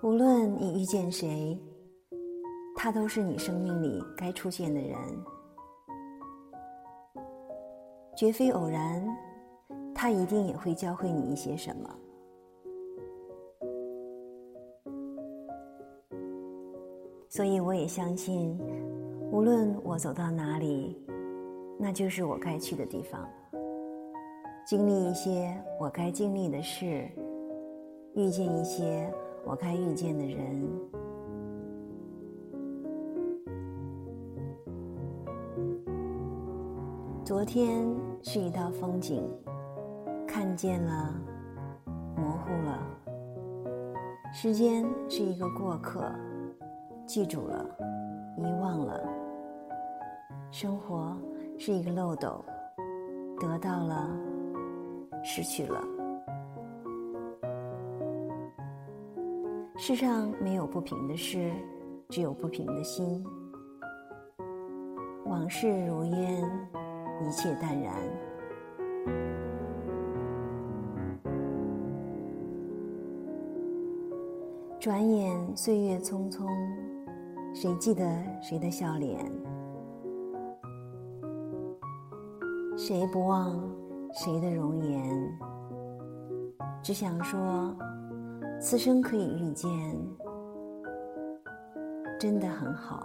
无论你遇见谁，他都是你生命里该出现的人，绝非偶然，他一定也会教会你一些什么。所以我也相信，无论我走到哪里，那就是我该去的地方，经历一些我该经历的事，遇见一些我该遇见的人。昨天是一道风景，看见了，模糊了。时间是一个过客，记住了，遗忘了。生活是一个漏斗，得到了，失去了。世上没有不平的事，只有不平的心。往事如烟，一切淡然。转眼岁月匆匆，谁记得谁的笑脸？谁不忘谁的容颜？只想说，此生可以遇见，真的很好。